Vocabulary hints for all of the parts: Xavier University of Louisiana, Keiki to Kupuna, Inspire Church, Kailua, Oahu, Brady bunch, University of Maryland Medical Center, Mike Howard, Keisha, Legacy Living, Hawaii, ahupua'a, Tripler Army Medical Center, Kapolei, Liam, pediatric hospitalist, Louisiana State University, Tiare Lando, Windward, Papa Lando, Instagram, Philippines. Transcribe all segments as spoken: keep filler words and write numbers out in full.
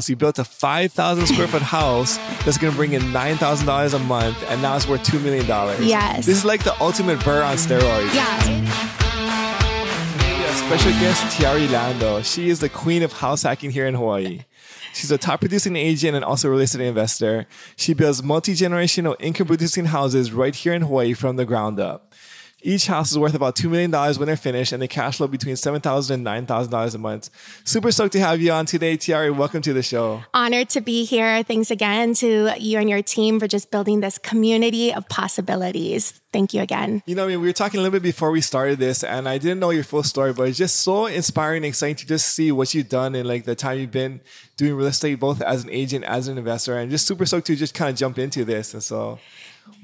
So you built a five thousand square foot house that's going to bring in nine thousand dollars a month, and now it's worth two million dollars. Yes. This is like the ultimate burr on steroids. Yeah. Special guest, Tiare Lando. She is the queen of house hacking here in Hawaii. She's a top producing agent and also a real estate investor. She builds multi-generational income producing houses right here in Hawaii from the ground up. Each house is worth about two million dollars when they're finished, and they cash flow between seven thousand dollars and nine thousand dollars a month. Super stoked to have you on today. Tiare, welcome to the show. Honored to be here. Thanks again to you and your team for just building this community of possibilities. Thank you again. You know, I mean, we were talking a little bit before we started this, and I didn't know your full story, but it's just so inspiring and exciting to just see what you've done and like the time you've been doing real estate, both as an agent, as an investor, and just super stoked to just kind of jump into this. And so...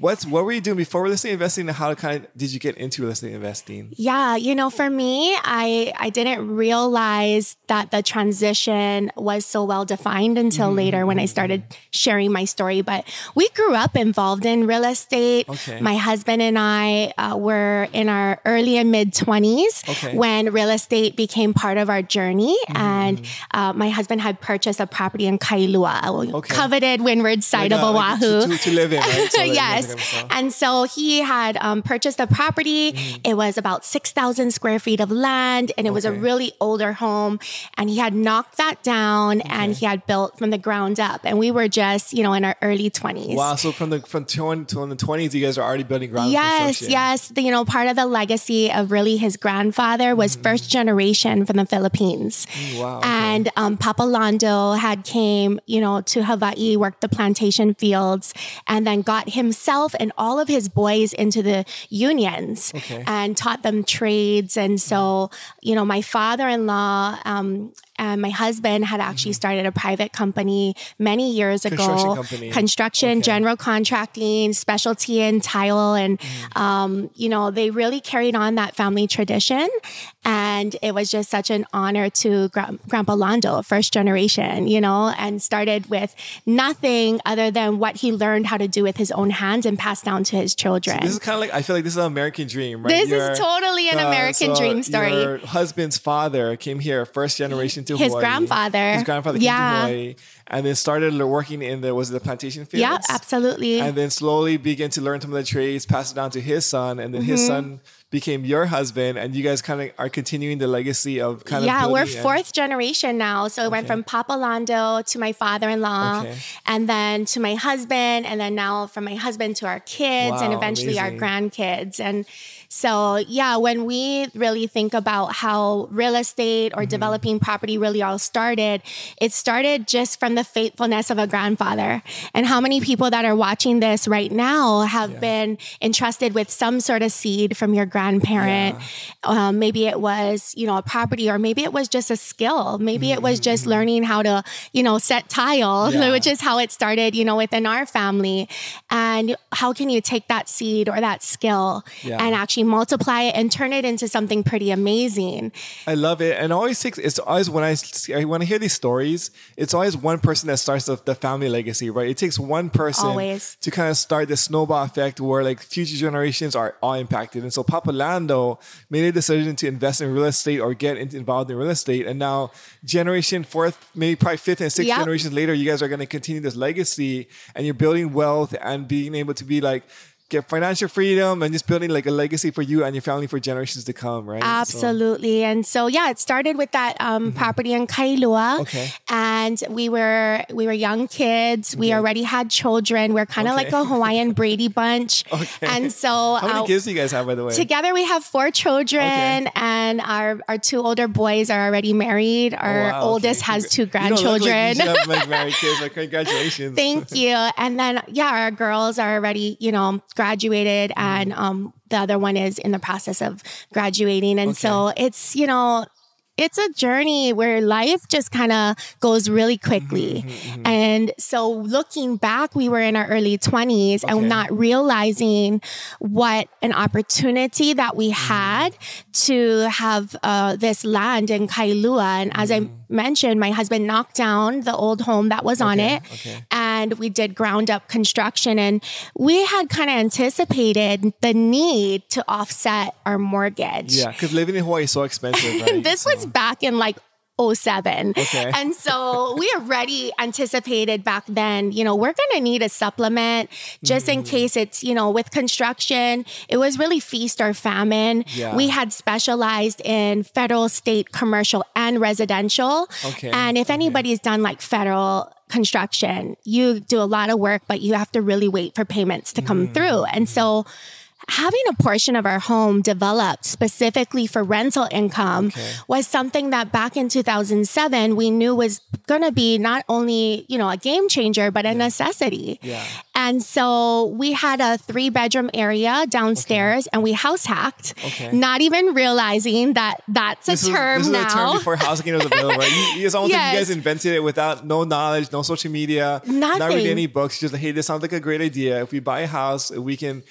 What's, what were you doing before real estate investing, and how kind of did you get into real estate investing? Yeah, you know, for me, I, I didn't realize that the transition was so well-defined until mm-hmm. later when I started sharing my story. But we grew up involved in real estate. Okay. My husband and I uh, were in our early and mid-twenties okay. when real estate became part of our journey. Mm-hmm. And uh, my husband had purchased a property in Kailua, okay. coveted Windward side like, of Oahu. Like to, to, to live in, right? So yeah. Yes. And so he had um, purchased a property. Mm. It was about six thousand square feet of land, and it okay. was a really older home. And he had knocked that down okay. and he had built from the ground up. And we were just, you know, in our early twenties. Wow. So from the from twenty, from the twenties, you guys are already building ground up. Yes. Yes. The, you know, part of the legacy of really his grandfather was mm. first generation from the Philippines. Wow. Okay. And um, Papa Lando had came, you know, to Hawaii, worked the plantation fields, and then got himself and all of his boys into the unions okay. and taught them trades. And so, you know, my father-in-law, um, and my husband had actually started a private company many years ago. Construction company. Construction, okay. general contracting, specialty in tile. And, mm. um, you know, they really carried on that family tradition. And it was just such an honor to Gra- Grandpa Lando, first generation, you know, and started with nothing other than what he learned how to do with his own hands and passed down to his children. So this is kind of like, I feel like this is an American dream, right? This your, is totally an uh, American so dream story. Your husband's father came here, first generation. To His Hawaii. grandfather. His grandfather came yeah. to Hawaii and then started working in the, was it the plantation fields? Yeah, absolutely. And then slowly began to learn some of the trades, pass it down to his son, and then mm-hmm. his son became your husband, and you guys kind of are continuing the legacy of kind yeah, of... Yeah, we're fourth and- generation now. So it okay. went from Papa Lando to my father-in-law okay. and then to my husband, and then now from my husband to our kids wow, and eventually amazing. our grandkids. And so, yeah, when we really think about how real estate or mm-hmm. developing property really all started, it started just from the faithfulness of a grandfather. And how many people that are watching this right now have yeah. been entrusted with some sort of seed from your grandfather? grandparent. Yeah. Um, maybe it was, you know, a property, or maybe it was just a skill. Maybe mm-hmm. it was just learning how to, you know, set tile, yeah. which is how it started, you know, within our family. And how can you take that seed or that skill yeah. and actually multiply it and turn it into something pretty amazing? I love it. And always takes, it's always when I, when I hear these stories, it's always one person that starts the, the family legacy, right? It takes one person always. to kind of start the snowball effect where like future generations are all impacted. And so Papa Lando made a decision to invest in real estate or get involved in real estate. And now generation fourth, maybe probably fifth and sixth yep. generations later, you guys are going to continue this legacy, and you're building wealth and being able to be like, get financial freedom and just building like a legacy for you and your family for generations to come, right? Absolutely. So. And so, yeah, it started with that um, mm-hmm. property in Kailua. Okay. And we were we were young kids. Okay. We already had children. We're kind of okay. like a Hawaiian Brady bunch. Okay. And so... How many uh, kids do you guys have, by the way? Together, we have four children. Okay. And our, our two older boys are already married. Our oh, wow, oldest okay. has two grandchildren. You don't look like you should have, like, married kids. Like, congratulations. Thank you. And then, yeah, our girls are already, you know... graduated, and um, the other one is in the process of graduating. And okay. so it's, you know, it's a journey where life just kind of goes really quickly. Mm-hmm, mm-hmm. And so looking back, we were in our early twenties okay. and not realizing what an opportunity that we had to have uh, this land in Kailua. And as mm-hmm. I mentioned, my husband knocked down the old home that was okay, on it. Okay. And we did ground up construction. And we had kind of anticipated the need to offset our mortgage. Yeah, because living in Hawaii is so expensive, right? This so. was back in like oh seven. Okay. And so we already anticipated back then, you know, we're going to need a supplement just mm-hmm. in case it's, you know, with construction, it was really feast or famine. Yeah. We had specialized in federal, state, commercial, and residential. Okay. And if anybody's okay. done like federal construction, you do a lot of work, but you have to really wait for payments to come mm-hmm. through. And so having a portion of our home developed specifically for rental income okay. was something that back in two thousand seven, we knew was going to be not only, you know, a game changer, but a yeah. necessity. Yeah. And so we had a three bedroom area downstairs okay. and we house hacked, okay. not even realizing that that's this a was, term this now. This is a term before housing was available, right? You, it's almost yes. like you guys invented it without no knowledge, no social media, nothing. Not reading any books. Just like, hey, this sounds like a great idea. If we buy a house, we can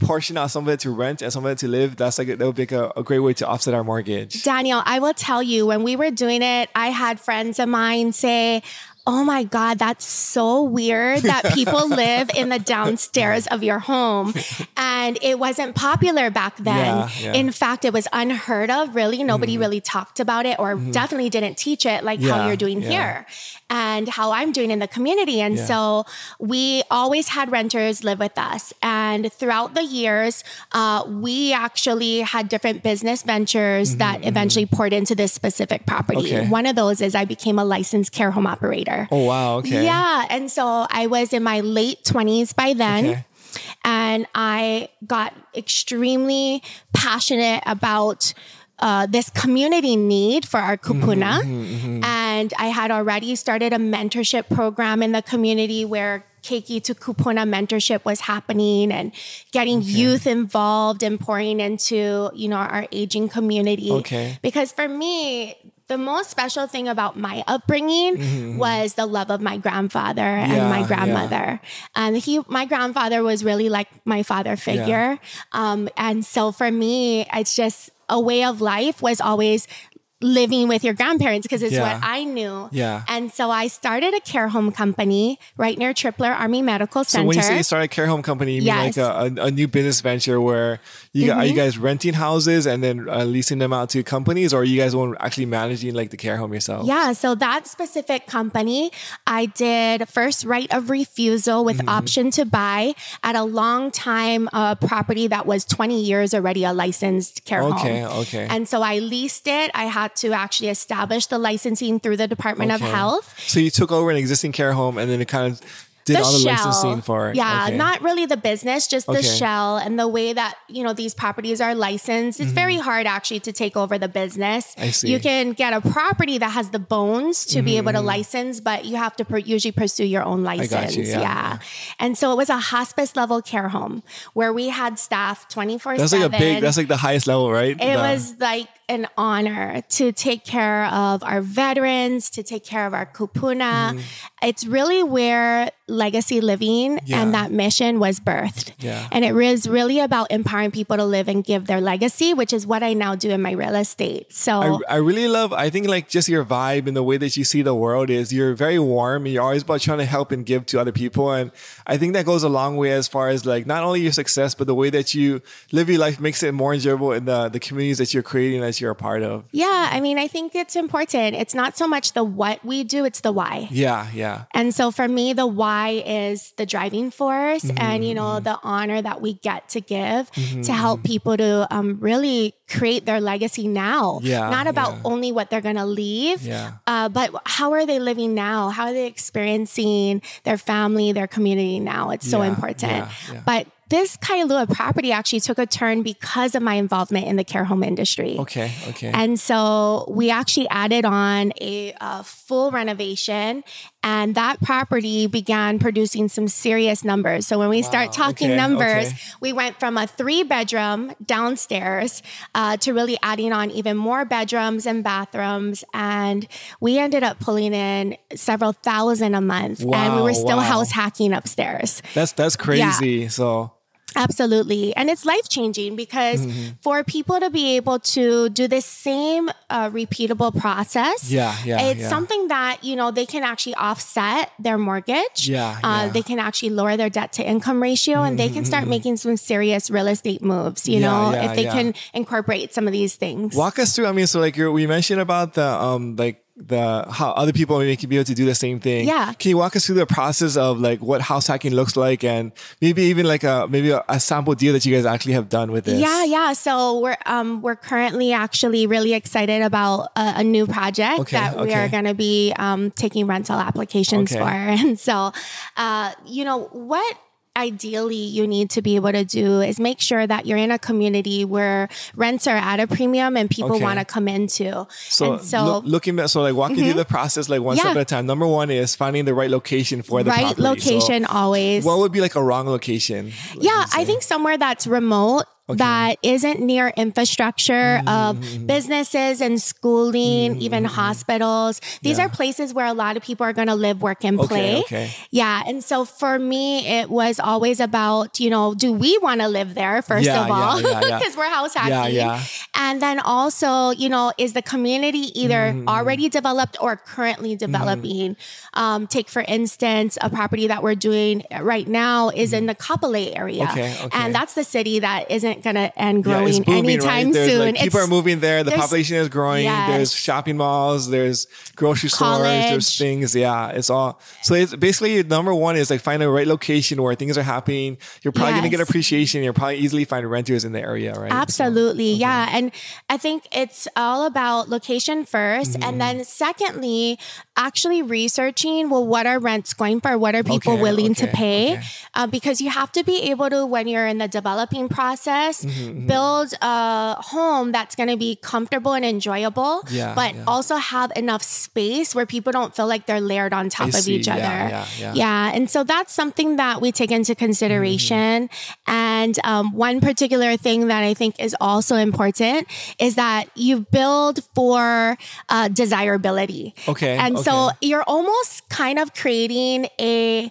portion out some of it to rent and some of it to live. That's like, that would be like a, a great way to offset our mortgage. Daniel, I will tell you, when we were doing it, I had friends of mine say, oh my God, that's so weird that people live in the downstairs of your home. And it wasn't popular back then. Yeah, yeah. In fact, it was unheard of, really. Nobody mm. really talked about it or mm. definitely didn't teach it like yeah, how you're doing yeah. here and how I'm doing in the community. And yeah. so we always had renters live with us. And throughout the years, uh, we actually had different business ventures mm-hmm, that mm-hmm. eventually poured into this specific property. Okay. One of those is I became a licensed care home operator. Oh, wow. Okay. Yeah. And so I was in my late twenties by then. Okay. And I got extremely passionate about uh, this community need for our kupuna. Mm-hmm, mm-hmm. And I had already started a mentorship program in the community where Keiki to Kupuna mentorship was happening and getting okay. youth involved and pouring into, you know, our aging community. Okay. Because for me, the most special thing about my upbringing mm-hmm. was the love of my grandfather yeah, and my grandmother. Yeah. And he, my grandfather was really like my father figure. Yeah. Um, and so for me, it's just a way of life was always living with your grandparents because it's yeah. what I knew. Yeah. And so I started a care home company right near Tripler Army Medical Center. So when you say you started a care home company, you yes. mean like a, a, a new business venture where you mm-hmm. are you guys renting houses and then uh, leasing them out to companies, or are you guys actually managing like the care home yourself? Yeah. So that specific company, I did first right of refusal with mm-hmm. option to buy at a long time uh, property that was twenty years already a licensed care okay, home. Okay. Okay. And so I leased it. I had to actually establish the licensing through the Department okay. of Health. So you took over an existing care home and then it kind of did the all the shell. Licensing for it. Yeah, okay. not really the business, just okay. the shell and the way that, you know, these properties are licensed. It's mm-hmm. very hard actually to take over the business. I see. You can get a property that has the bones to mm-hmm. be able to license, but you have to per- usually pursue your own license. I got you, yeah. yeah. And so it was a hospice level care home where we had staff twenty-four seven. That's like a big, that's like the highest level, right? It the- was like an honor to take care of our veterans, to take care of our kupuna. Mm-hmm. It's really where Legacy Living yeah. and that mission was birthed. Yeah. And it is really about empowering people to live and give their legacy, which is what I now do in my real estate. So I, I really love, I think like just your vibe and the way that you see the world is you're very warm and you're always about trying to help and give to other people. And I think that goes a long way as far as like not only your success, but the way that you live your life makes it more enjoyable in the, the communities that you're creating that you're a part of. Yeah. I mean, I think it's important. It's not so much the what we do, it's the why. Yeah. Yeah. And so for me, the why is the driving force mm-hmm. and, you know, the honor that we get to give mm-hmm. to help people to um, really create their legacy now. Yeah, not about yeah. only what they're going to leave, yeah. uh, but how are they living now? How are they experiencing their family, their community now? It's yeah, so important. Yeah, yeah. But this Kailua property actually took a turn because of my involvement in the care home industry. Okay, okay. And so we actually added on a, a full renovation, and that property began producing some serious numbers. So when we wow, start talking okay, numbers, okay. we went from a three-bedroom downstairs uh, to really adding on even more bedrooms and bathrooms. And we ended up pulling in several thousand a month. Wow, and we were still wow. house hacking upstairs. That's, that's crazy. Yeah. So... absolutely. And it's life-changing because mm-hmm. for people to be able to do this same uh, repeatable process, yeah, yeah, it's yeah. something that, you know, they can actually offset their mortgage. Yeah, uh, yeah. They can actually lower their debt to income ratio mm-hmm. and they can start making some serious real estate moves, you yeah, know, yeah, if they yeah. can incorporate some of these things. Walk us through. I mean, so like you're, we mentioned about the, um, like, the how other people may be able to do the same thing. Yeah. Can you walk us through the process of like what house hacking looks like, and maybe even like a maybe a, a sample deal that you guys actually have done with this? Yeah, yeah. So we're um we're currently actually really excited about a, a new project okay, that we okay. are going to be um taking rental applications okay. for. And so, uh, you know what. Ideally, you need to be able to do is make sure that you're in a community where rents are at a premium and people okay. want to come into. So, and so look, looking at, so like walking mm-hmm. through the process, like one yeah. step at a time. Number one is finding the right location for the right property. Location so always. What would be like a wrong location? Yeah, I think somewhere that's remote. Okay. That isn't near infrastructure mm-hmm. of businesses and schooling, mm-hmm. even hospitals. These yeah. are places where a lot of people are going to live, work, and play. Okay, okay. Yeah. And so for me, it was always about, you know, do we want to live there first yeah, of all? Because yeah, yeah, yeah. we're house hacking. Yeah, yeah. And then also, you know, is the community either mm-hmm. already developed or currently developing? Mm-hmm. Um, take, for instance, a property that we're doing right now is mm-hmm. in the Kapolei area. Okay, okay. And that's the city that isn't going to end growing yeah, booming, anytime right? soon. Like, people it's, are moving there. The population is growing. Yes. There's shopping malls. There's grocery College. stores. There's things. Yeah, it's all. So it's basically number one is like find the right location where things are happening. You're probably yes. going to get appreciation. You'll probably easily find renters in the area, right? Absolutely. So, okay. Yeah. And I think it's all about location first. Mm-hmm. And then secondly, actually researching, well, what are rents going for? What are people okay, willing okay, to pay? Okay. Uh, because you have to be able to, when you're in the developing process, Mm-hmm, build a home that's going to be comfortable and enjoyable, yeah, but yeah. also have enough space where people don't feel like they're layered on top I of see, each yeah, other. Yeah, yeah. yeah. And so that's something that we take into consideration. Mm-hmm. And um, one particular thing that I think is also important is that you build for uh, desirability. Okay. And okay. so you're almost kind of creating a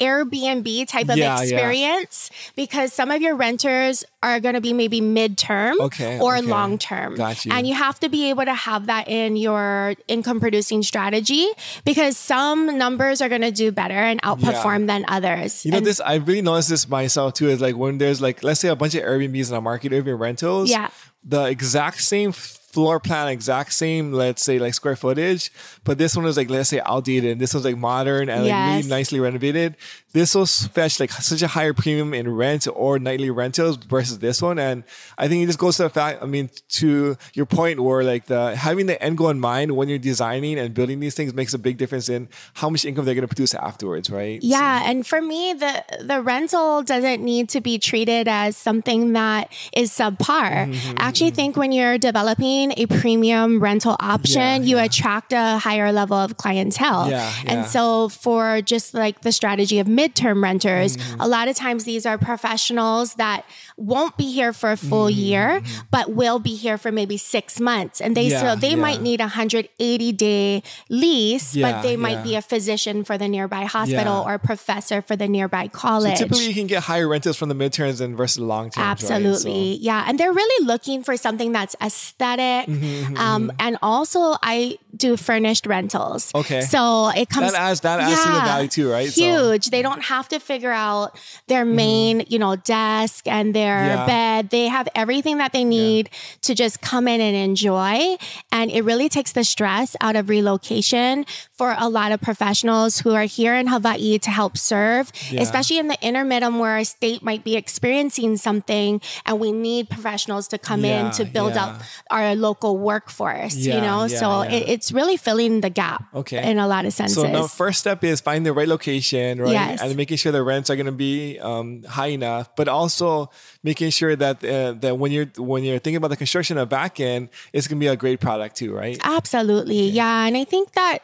Airbnb type of yeah, experience yeah. because some of your renters are going to be maybe midterm okay, or okay. long-term. Got you. And you have to be able to have that in your income producing strategy because some numbers are going to do better and outperform yeah. than others. You know, and this, I really noticed this myself too, is like when there's like, let's say a bunch of Airbnbs in a market, Airbnb rentals, yeah. the exact same floor plan, exact same, let's say like square footage, but this one was like, let's say outdated, and this was like modern and yes. like really nicely renovated. This will fetch like such a higher premium in rent or nightly rentals versus this one. And I think it just goes to the fact, I mean, to your point where like the having the end goal in mind when you're designing and building these things makes a big difference in how much income they're going to produce afterwards, right? Yeah. So. And for me, the, the rental doesn't need to be treated as something that is subpar. Mm-hmm, I actually mm-hmm. think when you're developing a premium rental option, yeah, you yeah. attract a higher level of clientele. Yeah, yeah. And so for just like the strategy of midterm renters, mm-hmm. a lot of times these are professionals that won't be here for a full mm-hmm. year, but will be here for maybe six months. And they yeah, so they yeah. might need a one hundred eighty day lease, yeah, but they yeah. might be a physician for the nearby hospital yeah. or a professor for the nearby college. So typically you can get higher rentals from the midterms than versus long terms. Absolutely. Right? So. Yeah. And they're really looking for something that's aesthetic. Mm-hmm, um, mm-hmm. And also I do furnished rentals. Okay. So it comes... That adds, that adds yeah, to the value too, right? Huge. So. They don't have to figure out their main, mm-hmm. you know, desk and their yeah. bed. They have everything that they need yeah. to just come in and enjoy. And it really takes the stress out of relocation for a lot of professionals who are here in Hawaii to help serve, yeah. especially in the intermittent where a state might be experiencing something and we need professionals to come yeah, in to build yeah. up our local workforce, yeah, you know? Yeah, so yeah. It, it's really filling the gap okay. in a lot of senses. So the first step is find the right location, right? Yes. And making sure the rents are going to be um, high enough, but also making sure that uh, that when you're when you're thinking about the construction of back end, it's going to be a great product too, right? Absolutely. Okay. Yeah. And I think that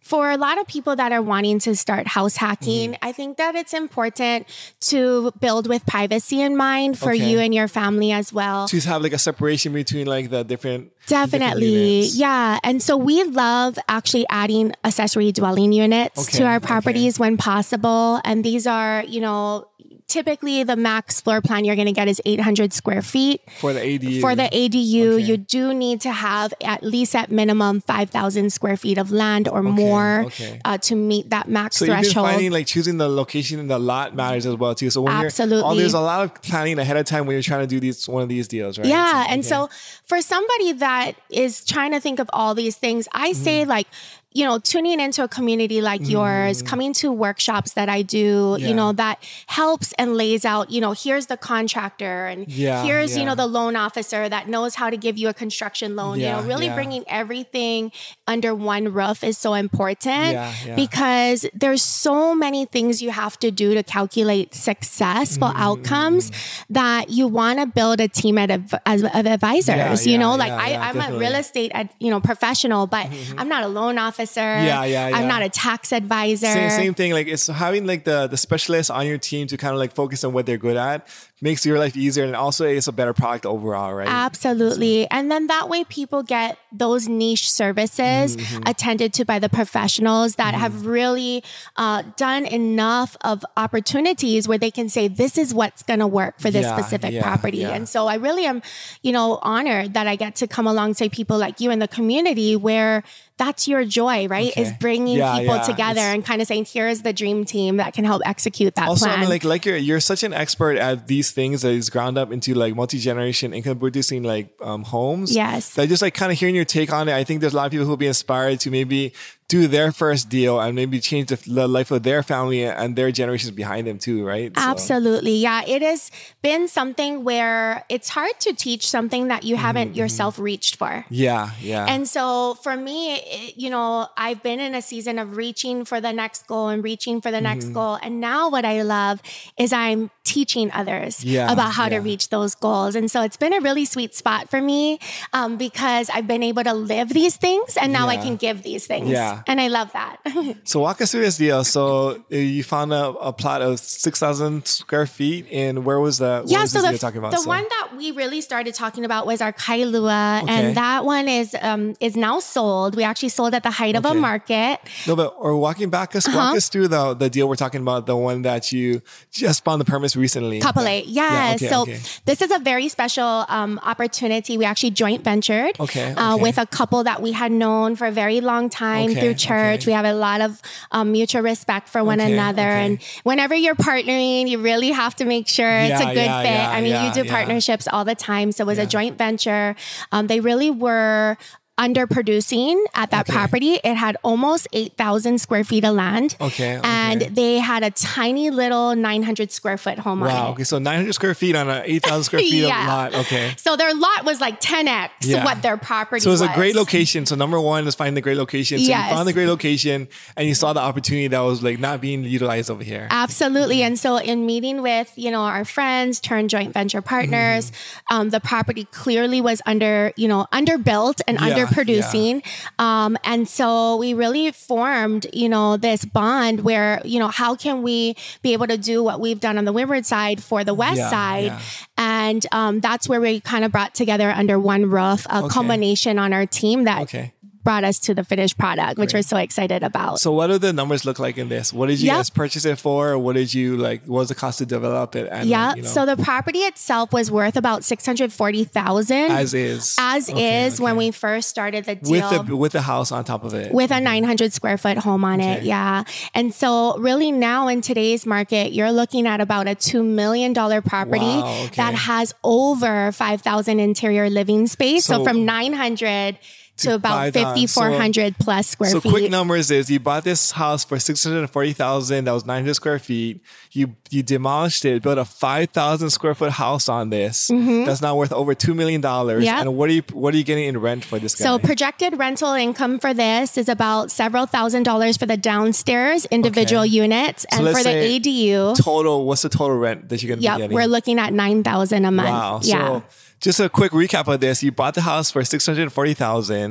for a lot of people that are wanting to start house hacking, mm-hmm. I think that it's important to build with privacy in mind for okay. you and your family as well. To have like a separation between like the different Definitely. Different units. Yeah. And so we love actually adding accessory dwelling units okay. to our properties okay. when possible. And these are, you know, typically the max floor plan you're going to get is eight hundred square feet. For the A D U? For the A D U, okay. You do need to have at least at minimum five thousand square feet of land or okay, more okay. Uh, to meet that max so threshold. So you're finding like choosing the location and the lot matters as well too. So when Absolutely. You're, oh, there's a lot of planning ahead of time when you're trying to do these one of these deals, right? Yeah. Like, and okay. so for somebody that is trying to think of all these things, I mm-hmm. say like, you know, tuning into a community like mm. yours, coming to workshops that I do, yeah. you know, that helps and lays out, you know, here's the contractor and yeah, here's, yeah. you know, the loan officer that knows how to give you a construction loan. Yeah, you know, really yeah. bringing everything under one roof is so important yeah, yeah. because there's so many things you have to do to calculate successful mm. outcomes that you want to build a team at of, as, of advisors, yeah, you yeah, know, like yeah, I, yeah, I'm definitely. A real estate, ad, you know, professional, but mm-hmm. I'm not a loan officer. Yeah, yeah, yeah. I'm not a tax advisor. Same, same thing. Like it's having like the, the specialists on your team to kind of like focus on what they're good at makes your life easier. And also it's a better product overall, right? Absolutely. So. And then that way people get those niche services mm-hmm. attended to by the professionals that mm-hmm. have really uh, done enough of opportunities where they can say, this is what's going to work for this yeah, specific yeah, property. Yeah. And so I really am, you know, honored that I get to come alongside people like you in the community where that's your joy, right? Okay. Is bringing yeah, people yeah. together it's, and kind of saying, here is the dream team that can help execute that also, plan. Also, I mean, like, like you're, you're such an expert at these things that is ground up into like multi-generation income producing like um, homes. Yes. That just like kind of hearing your take on it, I think there's a lot of people who will be inspired to maybe do their first deal and maybe change the life of their family and their generations behind them too, right? So. Absolutely. Yeah. It has been something where it's hard to teach something that you haven't mm-hmm. yourself reached for. Yeah. Yeah. And so for me, it, you know, I've been in a season of reaching for the next goal and reaching for the next mm-hmm. goal. And now what I love is I'm teaching others yeah, about how yeah. to reach those goals. And so it's been a really sweet spot for me um, because I've been able to live these things and now yeah. I can give these things. Yeah. And I love that. So walk us through this deal. So you found a, a plot of six thousand square feet. And where was the yeah, so the, talking about? The so. One that we really started talking about was our Kailua. Okay. And that one is um, is now sold. We actually sold at the height okay. of a market. No, but or walking back us, uh-huh. walk us through the, the deal we're talking about, the one that you just found the permits recently. Kapolei. Yeah. yeah okay, so okay. this is a very special um, opportunity. We actually joint ventured okay, okay. Uh, with a couple that we had known for a very long time. Okay. Church. Okay. We have a lot of um, mutual respect for one okay, another. Okay. And whenever you're partnering, you really have to make sure yeah, it's a good yeah, fit. Yeah, I mean, yeah, you do yeah. partnerships all the time. So it was yeah. a joint venture. Um, they really were underproducing at that okay. property. It had almost eight thousand square feet of land. Okay. And okay. they had a tiny little nine hundred square foot home wow, on it. Wow. Okay. So nine hundred square feet on an eight thousand square feet yeah. of lot. Okay. So their lot was like ten X yeah. what their property was. So it was, was a great location. So number one is finding the great location. So yes. you found the great location and you saw the opportunity that was like not being utilized over here. Absolutely. Mm-hmm. And so in meeting with, you know, our friends, turn joint venture partners, mm-hmm. um, the property clearly was under, you know, underbuilt and yeah. under producing. Yeah. Um, and so we really formed, you know, this bond where, you know, how can we be able to do what we've done on the Windward side for the West yeah, side? Yeah. And um, that's where we kind of brought together under one roof, a okay. combination on our team that okay. brought us to the finished product, which Great. We're so excited about. So what do the numbers look like in this? What did you yep. guys purchase it for? Or what did you like, what was the cost to develop it? And yeah. Like, you know, so the property itself was worth about six hundred forty thousand dollars. As is. As okay, is okay. when we first started the deal. With the, with the house on top of it. With okay. a nine hundred square foot home on okay. it. Yeah. And so really now in today's market, you're looking at about a two million dollars property wow, okay. that has over five thousand interior living space. So, so from nine hundred to about fifty-four hundred so, plus square so feet. So quick numbers is you bought this house for six hundred forty thousand. That was nine hundred square feet. You you demolished it, built a five thousand square foot house on this. Mm-hmm. That's now worth over two million dollars. Yep. And what are you what are you getting in rent for this guy? So projected rental income for this is about several thousand dollars for the downstairs individual okay. units. So and for the A D U. Total, what's the total rent that you're going to yep, be getting? We're looking at nine thousand a month. Wow. Yeah. So, just a quick recap of this. You bought the house for six hundred forty thousand dollars.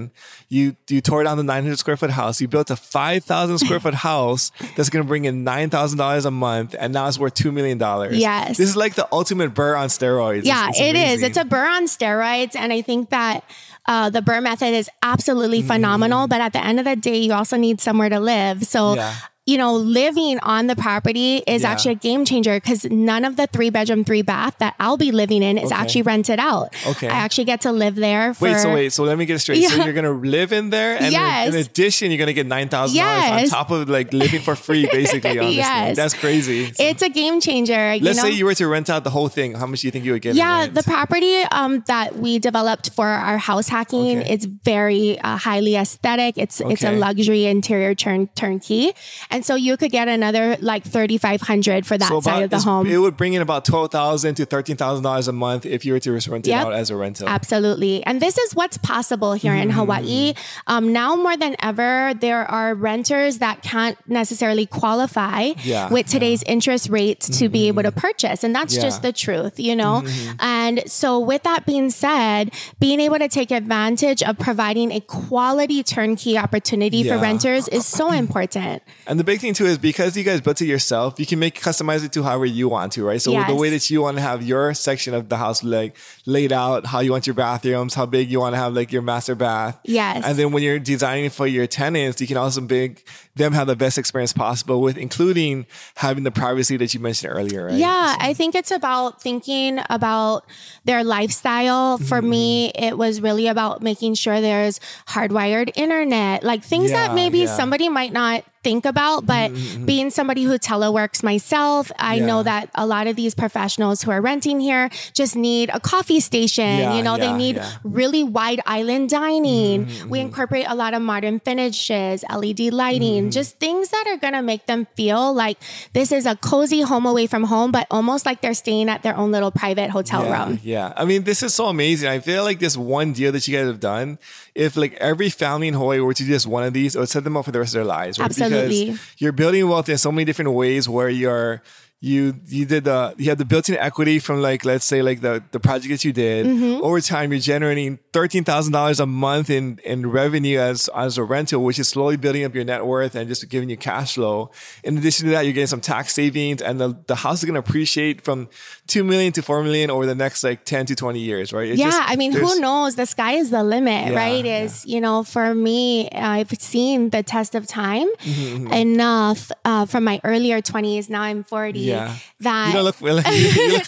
You you tore down the nine hundred square foot house. You built a five thousand square foot house that's going to bring in nine thousand dollars a month. And now it's worth two million dollars. Yes. This is like the ultimate burr on steroids. Yeah, it's, it's it is. It's a burr on steroids. And I think that Uh, the burr method is absolutely phenomenal, mm. but at the end of the day, you also need somewhere to live. So yeah. you know, living on the property is yeah. actually a game changer, because none of the three bedroom, three bath that I'll be living in is okay. actually rented out. Okay. I actually get to live there. For, wait, so wait, so let me get straight. Yeah. So you're going to live in there, and yes. in addition, you're going to get nine thousand dollars yes. on top of like living for free, basically, honestly. Yes. That's crazy. So it's a game changer. You let's know? say you were to rent out the whole thing. How much do you think you would get? Yeah, the property um, that we developed for our house hacking, okay. it's very uh, highly aesthetic. It's, okay. it's a luxury interior turn turnkey. And so you could get another like thirty-five hundred dollars for that so side of the home. It would bring in about twelve thousand dollars to thirteen thousand dollars a month if you were to rent it yep. out as a rental. Absolutely. And this is what's possible here mm. in Hawaii. Um, now more than ever, there are renters that can't necessarily qualify yeah, with today's yeah. interest rates to mm. be able to purchase. And that's yeah. just the truth, you know? Mm. And so with that being said, being able to take advantage of providing a quality turnkey opportunity yeah. for renters is so important. And the big thing too is because you guys built it yourself, you can make customize it to however you want to, right? So yes. the way that you want to have your section of the house like laid out, how you want your bathrooms, how big you want to have like your master bath. Yes. And then when you're designing for your tenants, you can also make them have the best experience possible with including having the privacy that you mentioned earlier, right? Yeah. So. I think it's about thinking about their lifestyle. For mm. me, it was really about making sure there's hardwired internet, like things yeah, that maybe yeah. somebody might not think about, but mm-hmm. being somebody who teleworks myself, I yeah. know that a lot of these professionals who are renting here just need a coffee station. Yeah, you know, yeah, they need yeah. really wide island dining. Mm-hmm. We incorporate a lot of modern finishes, L E D lighting, mm-hmm. just things that are going to make them feel like this is a cozy home away from home, but almost like they're staying at their own little private hotel yeah, room. Yeah. I mean, this is so amazing. I feel like this one deal that you guys have done, if like every family in Hawaii were to do just one of these, it would set them up for the rest of their lives. Right? Absolutely. Because you're building wealth in so many different ways where you're you you did the you have the built-in equity from like let's say like the, the project that you did. Mm-hmm. Over time you're generating thirteen thousand dollars a month in, in revenue as, as a rental, which is slowly building up your net worth and just giving you cash flow. In addition to that, you're getting some tax savings, and the, the house is going to appreciate from two million dollars to four million dollars over the next like ten to twenty years, right? It yeah. Just, I mean, who knows? The sky is the limit, yeah, right? Is yeah. you know, for me, I've seen the test of time mm-hmm. enough uh, from my earlier twenties. Now I'm forty. Yeah. That you don't look, you look like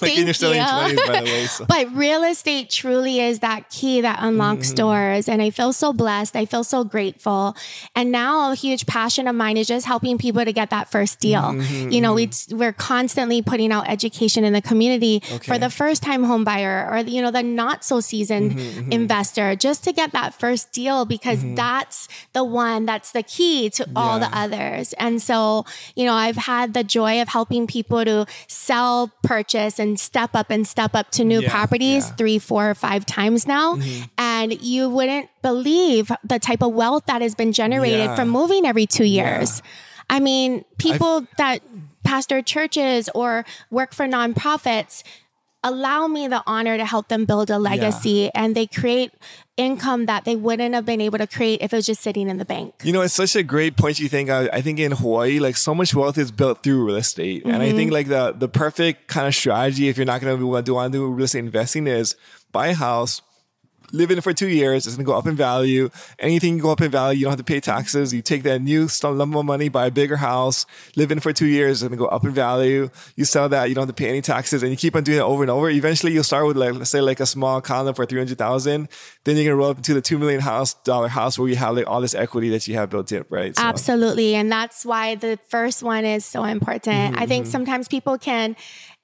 Thank you're still you. in your twenties, by the way. So. But real estate truly is that key that unlocks mm-hmm. doors. And I feel so blessed. I feel so grateful. And now a huge passion of mine is just helping people to get that first deal. Mm-hmm. You know, we, we're constantly putting out education in the community okay. for the first time home buyer, or, you know, the not so seasoned mm-hmm. investor, just to get that first deal, because mm-hmm. that's the one that's the key to yeah. all the others. And so, you know, I've had the joy of helping people to sell, purchase, and step up and step up to new yeah, properties yeah. three, four, or five times now. Mm-hmm. And you wouldn't believe the type of wealth that has been generated yeah. from moving every two years. Yeah. I mean, people I've, that pastor churches or work for nonprofits allow me the honor to help them build a legacy, yeah. and they create income that they wouldn't have been able to create if it was just sitting in the bank. You know, it's such a great point you think. I, I think in Hawaii, like so much wealth is built through real estate. Mm-hmm. And I think like the, the perfect kind of strategy, if you're not going to want to do real estate investing, is buy a house, live in it for two years, it's going to go up in value. Anything can go up in value, you don't have to pay taxes. You take that new lump of money, buy a bigger house, live in it for two years, it's going to go up in value. You sell that, you don't have to pay any taxes, and you keep on doing it over and over. Eventually, you'll start with, like, let's say, like a small condo for three hundred thousand dollars. Then you're going to roll up into the two million dollars house where you have like all this equity that you have built up, right? So. Absolutely. And that's why the first one is so important. Mm-hmm. I think sometimes people can...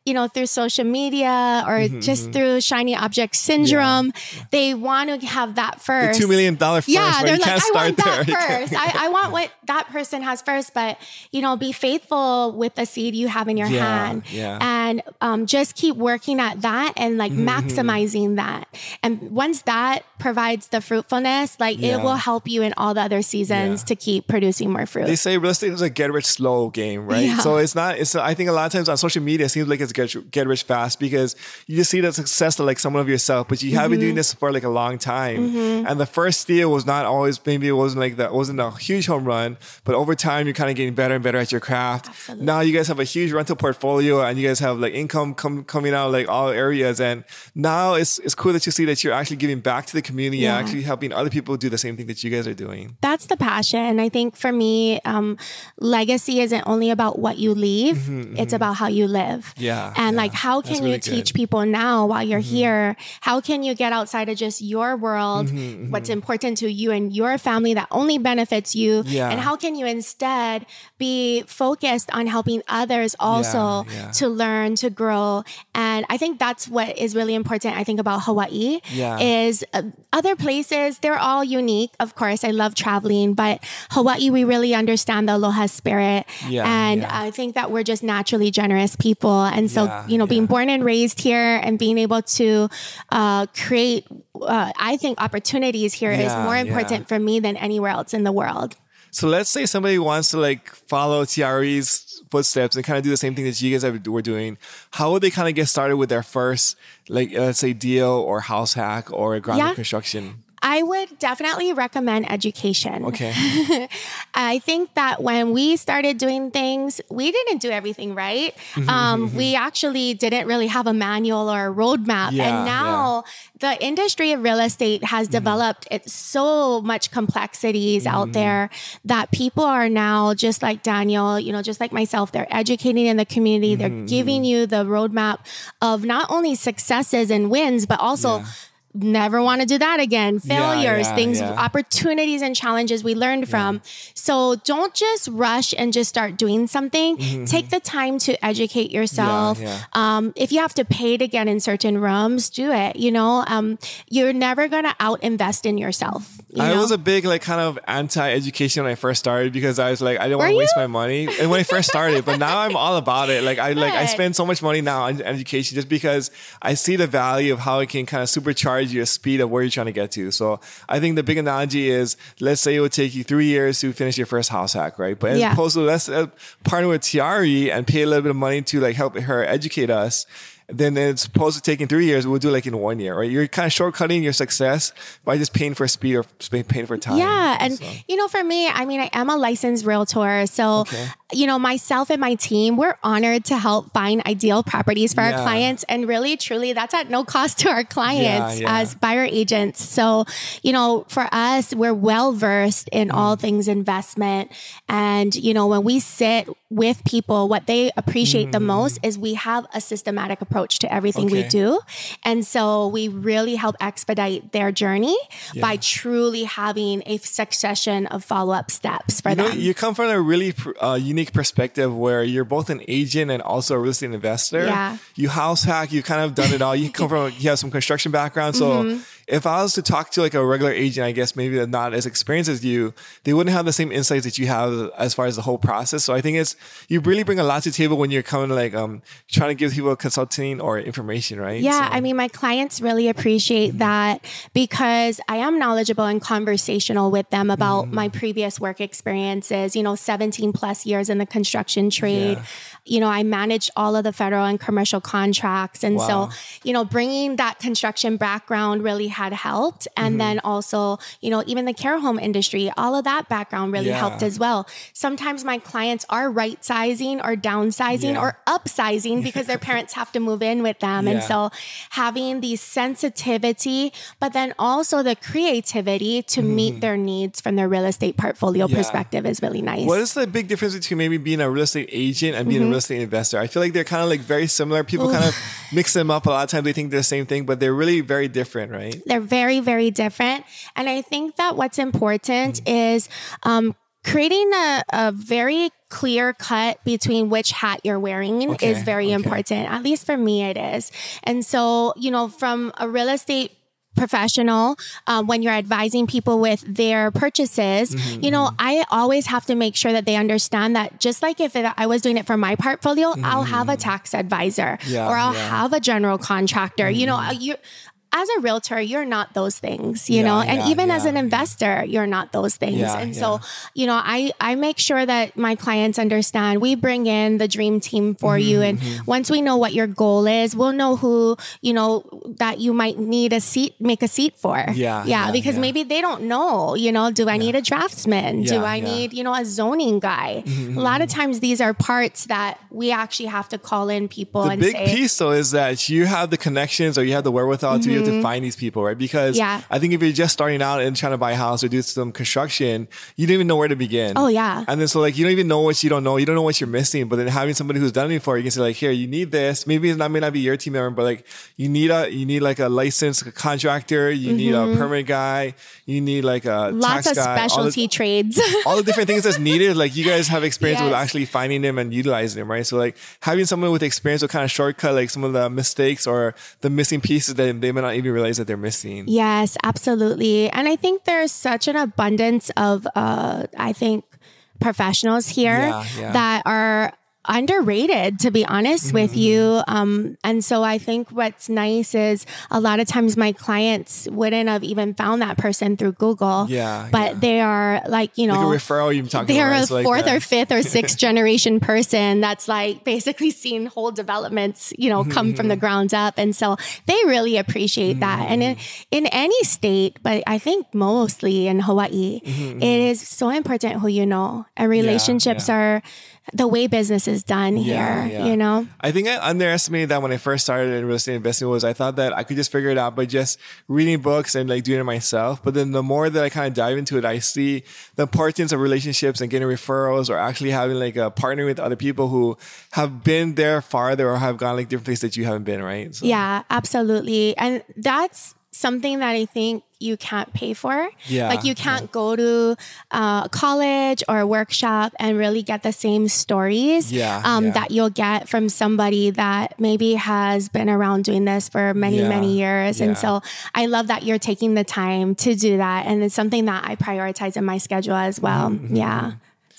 you know, through social media or mm-hmm. just through shiny object syndrome, yeah. they want to have that first. The two million dollars first. Yeah, they're like, I want that first. I, I want what that person has first, but, you know, be faithful with the seed you have in your yeah, hand yeah. and um, just keep working at that and like mm-hmm. maximizing that. And once that provides the fruitfulness, like yeah. it will help you in all the other seasons yeah. to keep producing more fruit. They say real estate is a get rich slow game, right? Yeah. So it's not, it's, I think a lot of times on social media, it seems like it's Get, get rich fast because you just see the success of like someone of yourself, but you mm-hmm. have been doing this for like a long time. Mm-hmm. And the first deal was not always, maybe it wasn't like that, wasn't a huge home run, but over time you're kind of getting better and better at your craft. Absolutely. Now you guys have a huge rental portfolio, and you guys have have like income come, coming out of like all areas. And now it's it's cool that you see that you're actually giving back to the community yeah. and actually helping other people do the same thing that you guys are doing. That's the passion. I think for me, um, legacy isn't only about what you leave. Mm-hmm, mm-hmm. It's about how you live. Yeah. And yeah. like, how can really you teach good. people now while you're mm-hmm. here? How can you get outside of just your world, mm-hmm, mm-hmm. what's important to you and your family that only benefits you? Yeah. And how can you instead be focused on helping others also yeah, yeah. to learn, to grow? And I think that's what is really important, I think, about Hawaii yeah. is uh, other places, they're all unique. Of course, I love traveling, but Hawaii, we really understand the aloha spirit. Yeah, and yeah. I think that we're just naturally generous people. And so, yeah, you know, yeah. being born and raised here and being able to uh, create, uh, I think, opportunities here yeah, is more important yeah. for me than anywhere else in the world. So let's say somebody wants to like follow Tiare's footsteps and kind of do the same thing that you guys were doing. How would they kind of get started with their first, like, let's say deal or house hack or ground yeah. construction? I would definitely recommend education. Okay. I think that when we started doing things, we didn't do everything right. Mm-hmm, um, mm-hmm. We actually didn't really have a manual or a roadmap. Yeah, and now yeah. the industry of real estate has mm-hmm. developed it's so much complexities mm-hmm. out there that people are now, just like Daniel, you know, just like myself, they're educating in the community. Mm-hmm. They're giving you the roadmap of not only successes and wins, but also... Yeah. never want to do that again. Failures, yeah, yeah, things, yeah. opportunities and challenges we learned from. Yeah. So don't just rush and just start doing something. Mm-hmm. Take the time to educate yourself. Yeah, yeah. Um, if you have to pay to get in certain rooms, do it. You know, um, you're never going to out invest in yourself. You I know? was a big like kind of anti-education when I first started because I was like, I didn't want to waste my money. And when I first started, but now I'm all about it. Like I Good. like I spend so much money now on education just because I see the value of how it can kind of supercharge your speed of where you're trying to get to. So I think the big analogy is, let's say it would take you three years to finish your first house hack, right? But as yeah. opposed to let's uh, partner with Tiare and pay a little bit of money to like help her educate us. Then it's supposed to take in three years. We'll do like in one year, right? You're kind of shortcutting your success by just paying for speed or paying for time. Yeah. And, so. you know, for me, I mean, I am a licensed realtor. So, okay. you know, myself and my team, we're honored to help find ideal properties for yeah. our clients. And really, truly, that's at no cost to our clients yeah, yeah. as buyer agents. So, you know, for us, we're well versed in mm. all things investment. And, you know, when we sit with people, what they appreciate mm. the most is we have a systematic approach to everything okay. we do. And so we really help expedite their journey yeah. by truly having a succession of follow-up steps for you them. Know, you come from a really uh, unique perspective where you're both an agent and also a real estate investor. Yeah. You house hack, you kind of done it all. You come from, you have some construction background. So mm-hmm. if I was to talk to like a regular agent, I guess maybe they're not as experienced as you, they wouldn't have the same insights that you have as far as the whole process. So I think it's, you really bring a lot to the table when you're coming like um, trying to give people consulting or information, right? Yeah. So. I mean, my clients really appreciate that because I am knowledgeable and conversational with them about mm. my previous work experiences, you know, seventeen plus years in the construction trade. Yeah. You know, I managed all of the federal and commercial contracts. And wow. so, you know, bringing that construction background really had helped. And mm. then also, you know, even the care home industry, all of that background really yeah. helped as well. Sometimes my clients are right sizing or downsizing yeah. or upsizing because their parents have to move in with them. Yeah. And so having the sensitivity, but then also the creativity to mm. meet their needs from their real estate portfolio yeah. perspective is really nice. What is the big difference between maybe being a real estate agent and being mm-hmm. a real estate investor? I feel like they're kind of like very similar. People Ooh. kind of mix them up. A lot of times they think they're the same thing, but they're really very different, right? They're very, very different. And I think that what's important mm. is um, creating a, a very clear cut between which hat you're wearing okay, is very okay. important. At least for me, it is. And so, you know, from a real estate professional, um, when you're advising people with their purchases, mm-hmm. you know, I always have to make sure that they understand that just like if it, I was doing it for my portfolio, mm-hmm. I'll have a tax advisor yeah, or I'll yeah. have a general contractor, mm-hmm. you know, you as a realtor, you're not those things, you yeah, know, and yeah, even yeah, as an investor, yeah. you're not those things. Yeah, and yeah. so, you know, I, I make sure that my clients understand we bring in the dream team for mm-hmm, you. And mm-hmm. once we know what your goal is, we'll know who, you know, that you might need a seat, make a seat for. Yeah. Yeah. yeah because yeah. maybe they don't know, you know, do I yeah. need a draftsman? Yeah, do I yeah. need, you know, a zoning guy? Mm-hmm. A lot of times these are parts that we actually have to call in people. The and big say, piece though is that you have the connections or you have the wherewithal mm-hmm. to be able to find these people, right? Because yeah. I think if you're just starting out and trying to buy a house or do some construction, you don't even know where to begin. Oh yeah. And then so like, you don't even know what you don't know. You don't know what you're missing, but then having somebody who's done it before, you can say like, here, you need this. Maybe it's not, may not be your team member, but like you need a, you need like a licensed contractor. You mm-hmm. need a permit guy. You need like a Lots tax of guy. Specialty all the, trades. all the different things that's needed. Like you guys have experience yes. with actually finding them and utilizing them, right? So like having someone with experience will kind of shortcut like some of the mistakes or the missing pieces that they may not even realize that they're missing. Yes, absolutely. And I think there's such an abundance of, uh, I think, professionals here yeah, yeah. that are underrated, to be honest mm-hmm. with you. Um, and so I think what's nice is a lot of times my clients wouldn't have even found that person through Google. Yeah. But yeah. they are like, you know, like a referral you're talking they're about. They're a fourth like or fifth or sixth generation person that's like basically seen whole developments, you know, come mm-hmm. from the ground up. And so they really appreciate mm-hmm. that. And in, in any state, but I think mostly in Hawaii, mm-hmm. it is so important who you know. And relationships yeah, yeah. are the way business is done yeah, here, yeah. you know? I think I underestimated that when I first started in real estate investing was I thought that I could just figure it out by just reading books and like doing it myself. But then the more that I kind of dive into it, I see the importance of relationships and getting referrals or actually having like a partner with other people who have been there farther or have gone like different places that you haven't been, right? So. Yeah, absolutely. And that's something that I think you can't pay for. Yeah, like you can't yeah. go to uh, college or a workshop and really get the same stories yeah, um, yeah. that you'll get from somebody that maybe has been around doing this for many, yeah. many years. Yeah. And so I love that you're taking the time to do that. And it's something that I prioritize in my schedule as well. Mm-hmm. Yeah.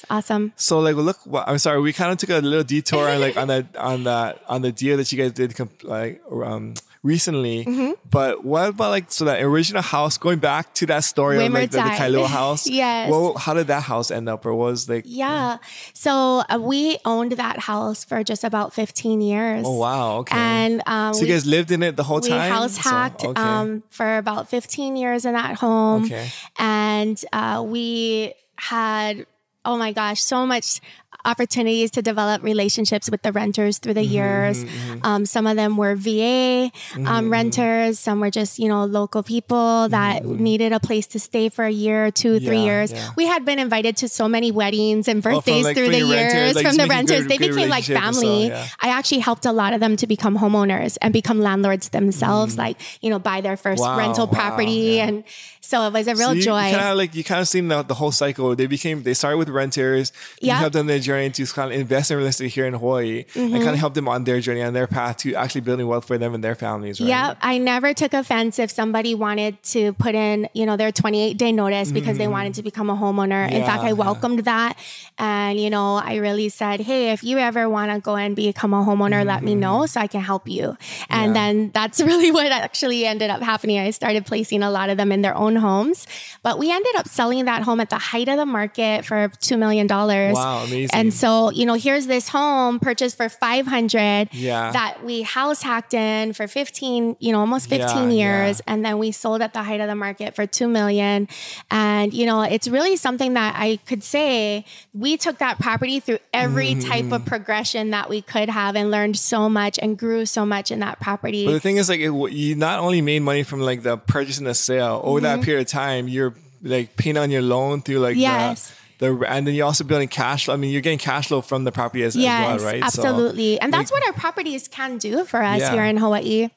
Awesome. So like, look, well, I'm sorry. We kind of took a little detour on like on that, on that, on the deal that you guys did like, um, recently, mm-hmm. but what about like, so that original house, going back to that story of like the, the Kailua house, yes. well, how did that house end up or what was like? Yeah. yeah. So uh, we owned that house for just about fifteen years. Oh, wow. Okay. And, um, so we, you guys lived in it the whole time? We house hacked, so, okay. um, for about fifteen years in that home. Okay. And, uh, we had, oh my gosh, so much opportunities to develop relationships with the renters through the mm-hmm, years. Mm-hmm. Um, some of them were V A um, mm-hmm. renters. Some were just, you know, local people that mm-hmm. needed a place to stay for a year, two, yeah, three years. Yeah. We had been invited to so many weddings and birthdays well, from, like, through the years renters, like, from the renters. Good, they good became like family. So, yeah. I actually helped a lot of them to become homeowners and become landlords themselves, mm-hmm. like, you know, buy their first wow, rental wow, property. Yeah. And so it was a real so you, joy. You kind of like, you kind of seen the, the whole cycle. They became, they started with renters. You yep. helped them their journey to kind of invest in real estate here in Hawaii mm-hmm. and kind of help them on their journey, on their path to actually building wealth for them and their families. Right? Yeah. I never took offense if somebody wanted to put in, you know, their twenty-eight day notice because mm-hmm. they wanted to become a homeowner. Yeah, in fact, I welcomed yeah. that. And, you know, I really said, hey, if you ever want to go and become a homeowner, mm-hmm. let me know so I can help you. And yeah. then that's really what actually ended up happening. I started placing a lot of them in their own homes, but we ended up selling that home at the height of the market for two million dollars. Wow. Amazing. And so, you know, here's this home purchased for five hundred yeah. that we house hacked in for fifteen, you know, almost fifteen yeah, years. Yeah. And then we sold at the height of the market for two million. And, you know, it's really something that I could say we took that property through every mm-hmm. type of progression that we could have and learned so much and grew so much in that property. But the thing is like, it, you not only made money from like the purchase and the sale over mm-hmm. that period of time, you're like paying on your loan through like yes. the... The, and then you're also building cash flow. I mean, you're getting cash flow from the property as, yes, as well, right? Absolutely. So, and that's like, what our properties can do for us yeah. here in Hawaii.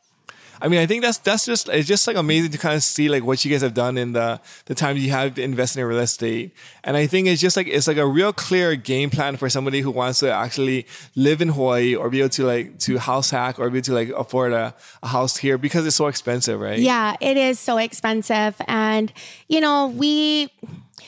I mean, I think that's that's just, it's just like amazing to kind of see like what you guys have done in the, the time you have invested in real estate. And I think it's just like, it's like a real clear game plan for somebody who wants to actually live in Hawaii or be able to like, to house hack or be able to like afford a, a house here because it's so expensive, right? Yeah, it is so expensive. And, you know, we...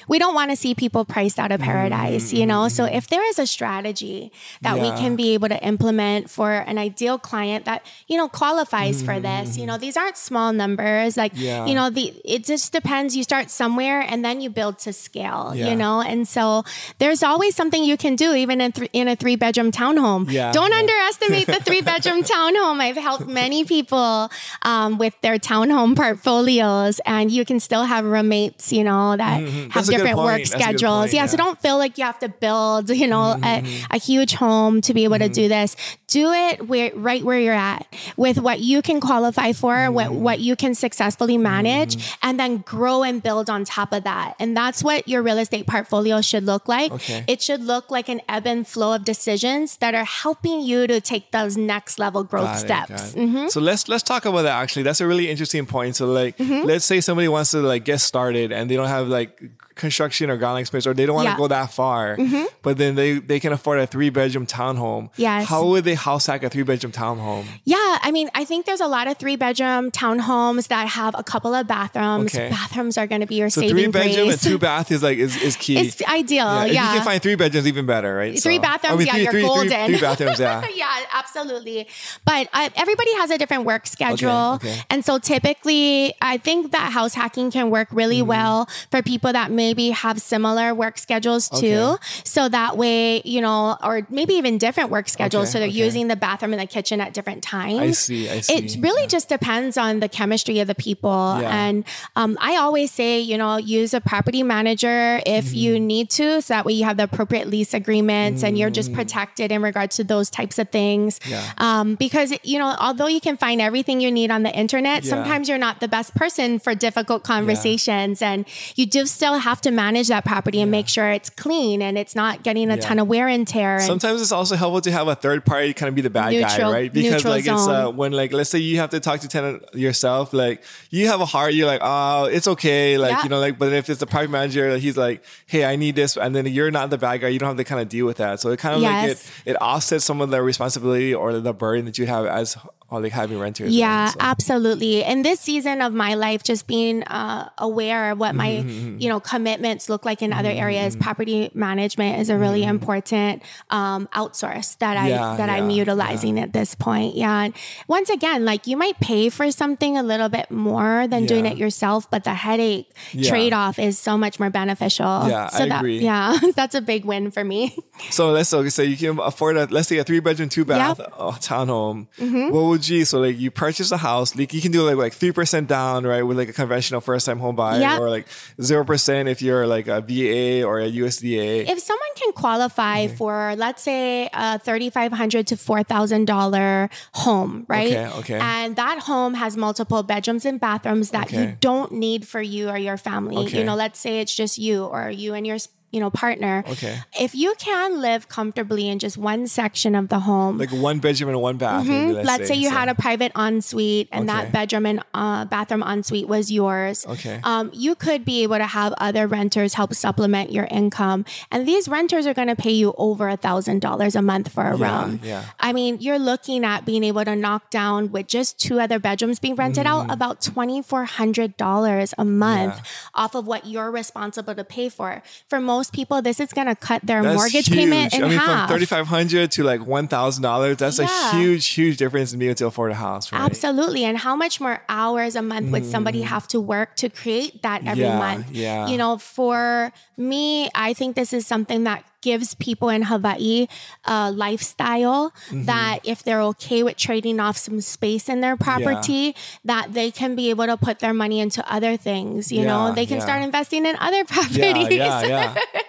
we don't want to see people priced out of paradise, mm-hmm. you know? So if there is a strategy that yeah. we can be able to implement for an ideal client that, you know, qualifies mm-hmm. for this, you know, these aren't small numbers. Like, yeah. you know, the, it just depends. You start somewhere and then you build to scale, yeah. you know? And so there's always something you can do, even in, th- in a three bedroom townhome. Yeah. Don't yeah. underestimate the three bedroom townhome. I've helped many people um, with their townhome portfolios, and you can still have roommates, you know, that mm-hmm. have That's different work That's schedules. Point, yeah, yeah. So don't feel like you have to build, you know, mm-hmm. a, a huge home to be able mm-hmm. to do this. Do it where, right where you're at, with what you can qualify for, mm-hmm. what, what you can successfully manage, mm-hmm. and then grow and build on top of that. And that's what your real estate portfolio should look like. Okay. It should look like an ebb and flow of decisions that are helping you to take those next level growth got steps. It, mm-hmm. So let's let's talk about that, actually. That's a really interesting point. So like, mm-hmm. let's say somebody wants to like get started and they don't have like construction or gardening space, or they don't want to yeah. go that far, mm-hmm. but then they, they can afford a three bedroom townhome. Yes. How would they house hack a three bedroom townhome? Yeah. I mean, I think there's a lot of three bedroom townhomes that have a couple of bathrooms. Okay. Bathrooms are going to be your so saving grace. So three bedroom and two bath is like, is, is key. It's ideal. Yeah. If yeah. you can find three bedrooms, even better, right? Three so, bathrooms. I mean, yeah. Three, you're three, golden. Three, three bathrooms. Yeah. yeah, absolutely. But uh, everybody has a different work schedule. Okay, okay. And so typically I think that house hacking can work really mm-hmm. well for people that may maybe have similar work schedules too. Okay. So that way, you know, or maybe even different work schedules. Okay, so they're okay. using the bathroom and the kitchen at different times. I see, I see. It really yeah. just depends on the chemistry of the people. Yeah. And um, I always say, you know, use a property manager if mm-hmm. you need to, so that way you have the appropriate lease agreements mm-hmm. and you're just protected in regards to those types of things. Yeah. Um, because, you know, although you can find everything you need on the internet, yeah. sometimes you're not the best person for difficult conversations yeah. and you do still have to manage that property and yeah. make sure it's clean and it's not getting a yeah. ton of wear and tear. And sometimes it's also helpful to have a third party kind of be the bad neutral, guy, right? Because like zone. It's uh, when like, let's say you have to talk to tenant yourself, like you have a heart, you're like, oh, it's okay. Like, yeah. you know, like, but if it's the property manager, he's like, hey, I need this. And then you're not the bad guy. You don't have to kind of deal with that. So it kind of yes. like it, it offsets some of the responsibility or the burden that you have as or like having renters. Yeah, right, so. Absolutely. And this season of my life, just being uh, aware of what my, mm-hmm. you know, commitments look like in other areas, mm-hmm. property management is a really mm-hmm. important um, outsource that I yeah, that yeah, I'm utilizing yeah. at this point. Yeah. And once again, like you might pay for something a little bit more than yeah. doing it yourself, but the headache yeah. trade-off is so much more beneficial. Yeah, so I that, agree. Yeah, that's a big win for me. So let's so, so you can afford a let's say a three bedroom, two bath yep. oh, townhome. Mm-hmm. What would G, so like you purchase a house, like you can do like like three percent down, right, with like a conventional first time home buyer, yep. or like zero percent if you're like a V A or a U S D A. If someone can qualify okay. for, let's say, a thirty five hundred to four thousand dollar home, right? Okay, okay. And that home has multiple bedrooms and bathrooms that okay. you don't need for you or your family. Okay. You know, let's say it's just you or you and your you know, partner. Okay. If you can live comfortably in just one section of the home. Like one bedroom and one bath. Mm-hmm. Maybe let's let's say, say you so. had a private ensuite and okay. that bedroom and uh, bathroom ensuite was yours. Okay. Um, you could be able to have other renters help supplement your income. And these renters are going to pay you over a thousand dollars a month for a yeah, room. Yeah. I mean, you're looking at being able to knock down with just two other bedrooms being rented mm-hmm. out about twenty-four hundred dollars a month yeah. off of what you're responsible to pay for. For most Most people, this is going to cut their that's mortgage huge. Payment in half. I mean, half. From thirty-five hundred dollars to like one thousand dollars, that's yeah. a huge, huge difference in being able to afford a house. Right? Absolutely. And how much more hours a month mm. would somebody have to work to create that every yeah, month? Yeah. You know, for me, I think this is something that gives people in Hawaii a lifestyle mm-hmm. that if they're okay with trading off some space in their property, yeah. that they can be able to put their money into other things. You yeah, know, they can yeah. start investing in other properties. Yeah, yeah, yeah.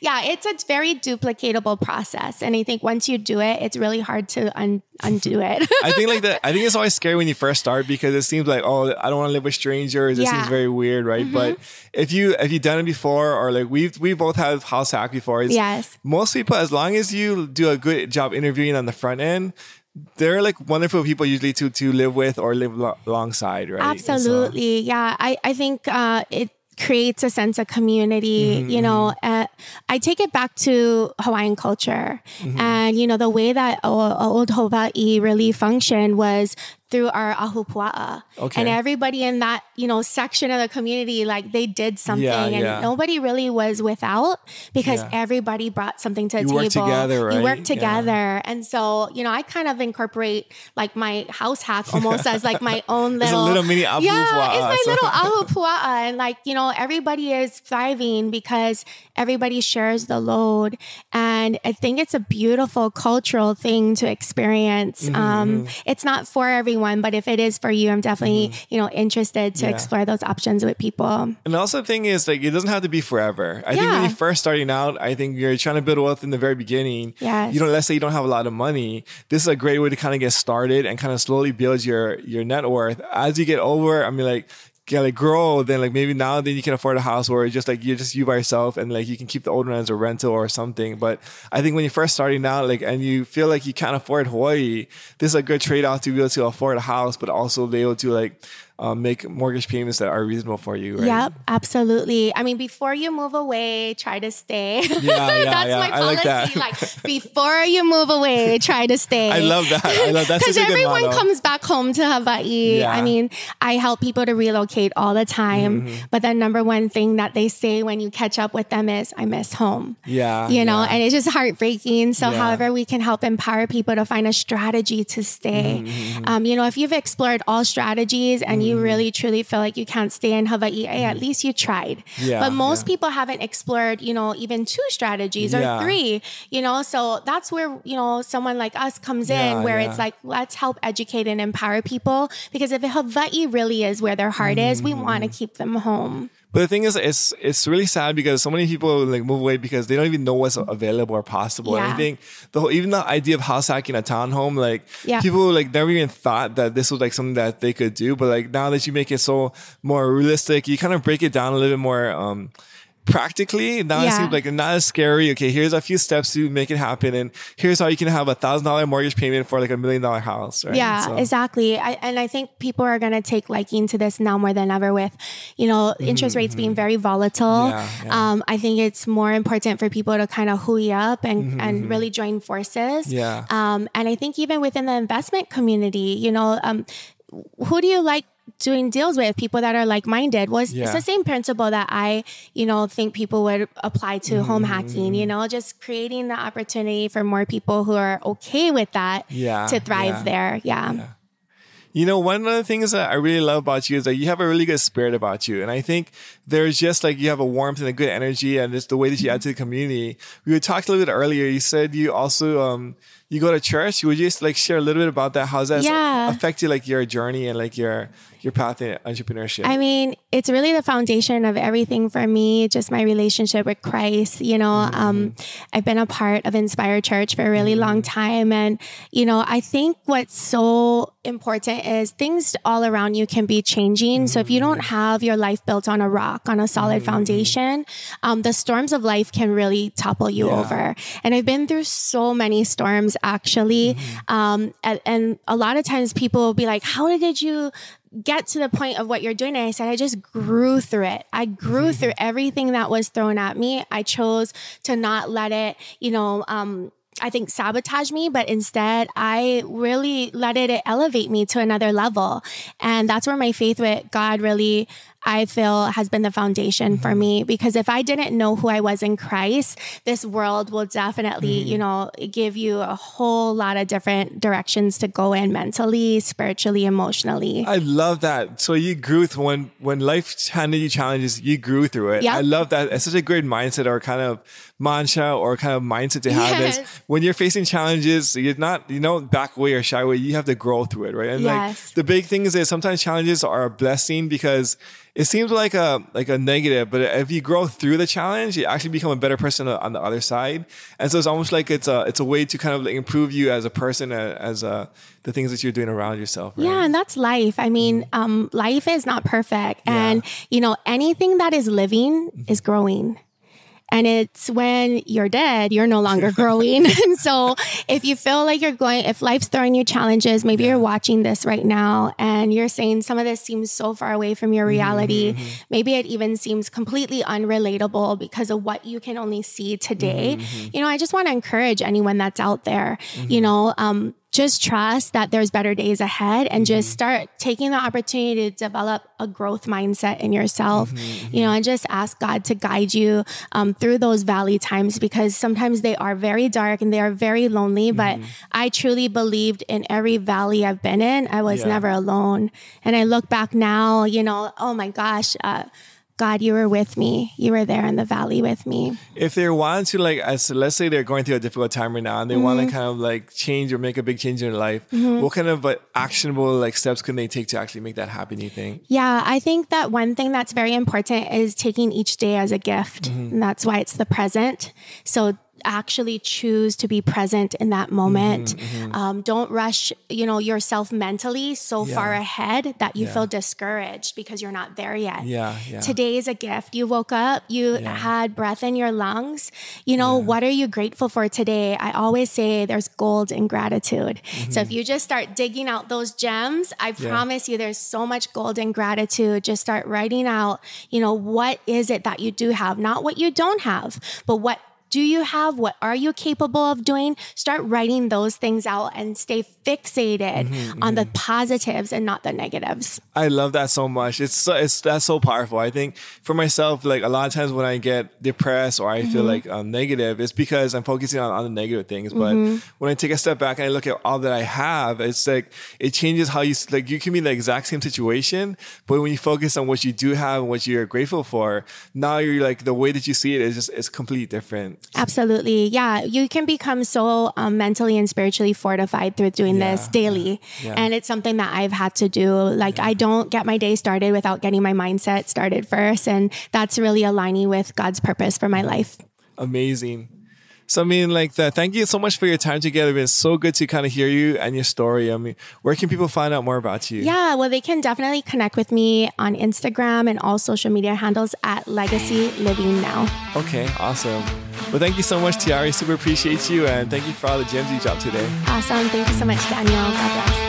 yeah, it's a very duplicatable process. And I think once you do it, it's really hard to un- undo it. I think like that, I think it's always scary when you first start because it seems like, oh, I don't want to live with strangers. It yeah. seems very weird, right? Mm-hmm. But if you, if you've done it before, or like we've, we both have house hack before. It's, yeah. most people, as long as you do a good job interviewing on the front end, they're like wonderful people usually to to live with or live lo- alongside, right? Absolutely. So, yeah. I, I think uh, it creates a sense of community, mm-hmm. you know. Uh, I take it back to Hawaiian culture. Mm-hmm. And, you know, the way that old Hawaii really functioned was through our ahupua'a. Okay. And everybody in that, you know, section of the community, like they did something yeah, and yeah. nobody really was without because yeah. everybody brought something to the you table. You work together, right? You work together. Yeah. And so, you know, I kind of incorporate like my house hack almost as like my own little. It's a little mini ahupua'a. Yeah, it's my so. little ahupua'a. And like, you know, everybody is thriving because everybody shares the load. And I think it's a beautiful cultural thing to experience. Mm-hmm. Um, it's not for everyone. One, but if it is for you, I'm definitely, mm-hmm. you know, interested to yeah. explore those options with people. And also the thing is, like, it doesn't have to be forever. I yeah. think when you're first starting out, I think you're trying to build wealth in the very beginning. Yes. You don't, let's say you don't have a lot of money. This is a great way to kind of get started and kind of slowly build your, your net worth. As you get over, I mean, like, yeah, like grow, then like maybe now then you can afford a house where it's just like you're just you by yourself and like you can keep the old one as a rental or something. But I think when you're first starting out, like, and you feel like you can't afford Hawaii, this is a good trade-off to be able to afford a house, but also be able to like Um, make mortgage payments that are reasonable for you, right? Yep, absolutely. I mean, before you move away, try to stay. Yeah, yeah, That's yeah. my policy. I like that. Like, before you move away, try to stay. I love that. I love that. Because everyone good comes back home to Hawaii. Yeah. I mean, I help people to relocate all the time. Mm-hmm. But the number one thing that they say when you catch up with them is, I miss home. Yeah. You know, yeah. and it's just heartbreaking. So yeah. however we can help empower people to find a strategy to stay. Mm-hmm. Um, you know, if you've explored all strategies and you you really truly feel like you can't stay in Hawaii, hey, at least you tried. Yeah, but most yeah. people haven't explored, you know, even two strategies or yeah. three, you know, so that's where, you know, someone like us comes yeah, in where yeah. it's like, let's help educate and empower people, because if Hawaii really is where their heart mm-hmm. is, we want to keep them home. But the thing is, it's it's really sad because so many people like move away because they don't even know what's available or possible. Yeah. And I think the whole, even the idea of house hacking a townhome, like yeah. people like never even thought that this was like something that they could do. But like now that you make it so more realistic, you kind of break it down a little bit more. Um, Practically, now yeah. it seems like not as scary. Okay, here's a few steps to make it happen, and here's how you can have a thousand dollar mortgage payment for like a million dollar house. Right? Yeah, so. exactly. I, and I think people are gonna take liking to this now more than ever with, you know, interest mm-hmm. rates being very volatile. Yeah, yeah. Um, I think it's more important for people to kind of hooey up and mm-hmm. and really join forces. Yeah. Um, and I think even within the investment community, you know, um, who do you like doing deals with? People that are like-minded. Well, it's, yeah. it's the same principle that I, you know, think people would apply to mm-hmm. home hacking, you know, just creating the opportunity for more people who are okay with that yeah. to thrive yeah. there. Yeah. yeah. You know, one of the things that I really love about you is that you have a really good spirit about you. And I think there's just like, you have a warmth and a good energy and just the way that you add to the community. We talked a little bit earlier. You said you also, um, you go to church. Would you just like share a little bit about that? How's that yeah. affected like your journey and like your, your path in entrepreneurship? I mean, it's really the foundation of everything for me, just my relationship with Christ. You know, mm-hmm. um, I've been a part of Inspire Church for a really mm-hmm. long time. And, you know, I think what's so important is things all around you can be changing. Mm-hmm. So if you don't have your life built on a rock, on a solid mm-hmm. foundation, um, the storms of life can really topple you yeah. over. And I've been through so many storms, actually. Mm-hmm. Um, and, and a lot of times people will be like, how did you get to the point of what you're doing? And I said, I just grew through it. I grew through everything that was thrown at me. I chose to not let it, you know, um, I think sabotage me, but instead I really let it elevate me to another level. And that's where my faith with God really, I feel, has been the foundation mm-hmm. for me, because if I didn't know who I was in Christ, this world will definitely, mm-hmm. you know, give you a whole lot of different directions to go in mentally, spiritually, emotionally. I love that. So you grew through when, when life handed you challenges, you grew through it. Yep. I love that. It's such a great mindset or kind of mantra or kind of mindset to have yes. is when you're facing challenges, you're not, you know, back away or shy away. You have to grow through it. Right. And yes. like the big thing is that sometimes challenges are a blessing because it seems like a like a negative, but if you grow through the challenge, you actually become a better person on the other side. And so it's almost like it's a it's a way to kind of like improve you as a person, as a the things that you're doing around yourself. Right? Yeah, and that's life. I mean, mm-hmm. um, life is not perfect, and yeah. you know, anything that is living mm-hmm. is growing. And it's when you're dead, you're no longer growing. And so if you feel like you're going, if life's throwing you challenges, maybe yeah. you're watching this right now and you're saying some of this seems so far away from your reality. Mm-hmm. Maybe it even seems completely unrelatable because of what you can only see today. Mm-hmm. You know, I just want to encourage anyone that's out there, mm-hmm. you know, um, just trust that there's better days ahead and mm-hmm. just start taking the opportunity to develop a growth mindset in yourself, mm-hmm. you know, and just ask God to guide you um, through those valley times, because sometimes they are very dark and they are very lonely. Mm-hmm. But I truly believed in every valley I've been in, I was yeah. never alone. And I look back now, you know, oh my gosh, uh, God, you were with me. You were there in the valley with me. If they want to, like, as, let's say they're going through a difficult time right now and they mm-hmm. want to kind of like change or make a big change in their life, mm-hmm. what kind of uh, actionable like steps can they take to actually make that happen, you think? Yeah, I think that one thing that's very important is taking each day as a gift. Mm-hmm. And that's why it's the present. So actually choose to be present in that moment. Mm-hmm. Um, don't rush, you know, yourself mentally so yeah. far ahead that you yeah. feel discouraged because you're not there yet. Yeah, yeah. Today is a gift. You woke up, you yeah. had breath in your lungs. You know, yeah. what are you grateful for today? I always say there's gold in gratitude. Mm-hmm. So if you just start digging out those gems, I yeah. promise you there's so much gold in gratitude. Just start writing out, you know, what is it that you do have? Not what you don't have, but what do you have? What are you capable of doing? Start writing those things out and stay fixated mm-hmm, on mm-hmm. the positives and not the negatives. I love that so much. It's so, it's that's so powerful. I think for myself, like a lot of times when I get depressed or I mm-hmm. feel like um, negative, it's because I'm focusing on, on the negative things. But mm-hmm. when I take a step back and I look at all that I have, it's like it changes how you, like you can be in the exact same situation, but when you focus on what you do have and what you're grateful for, now you're like the way that you see it is just it's completely different. Absolutely. Yeah. You can become so um, mentally and spiritually fortified through doing yeah, this daily. Yeah, yeah. And it's something that I've had to do. Like yeah. I don't get my day started without getting my mindset started first. And that's really aligning with God's purpose for my life. Amazing. So I mean, like that, thank you so much for your time together. It's so good to kind of hear you and your story. I mean, where can people find out more about you? Yeah, well, they can definitely connect with me on Instagram and all social media handles at Legacy Living Now. Okay, awesome. Well, thank you so much, Tiare. Super appreciate you. And thank you for all the gems you dropped today. Awesome. Thank you so much, Daniel. God bless.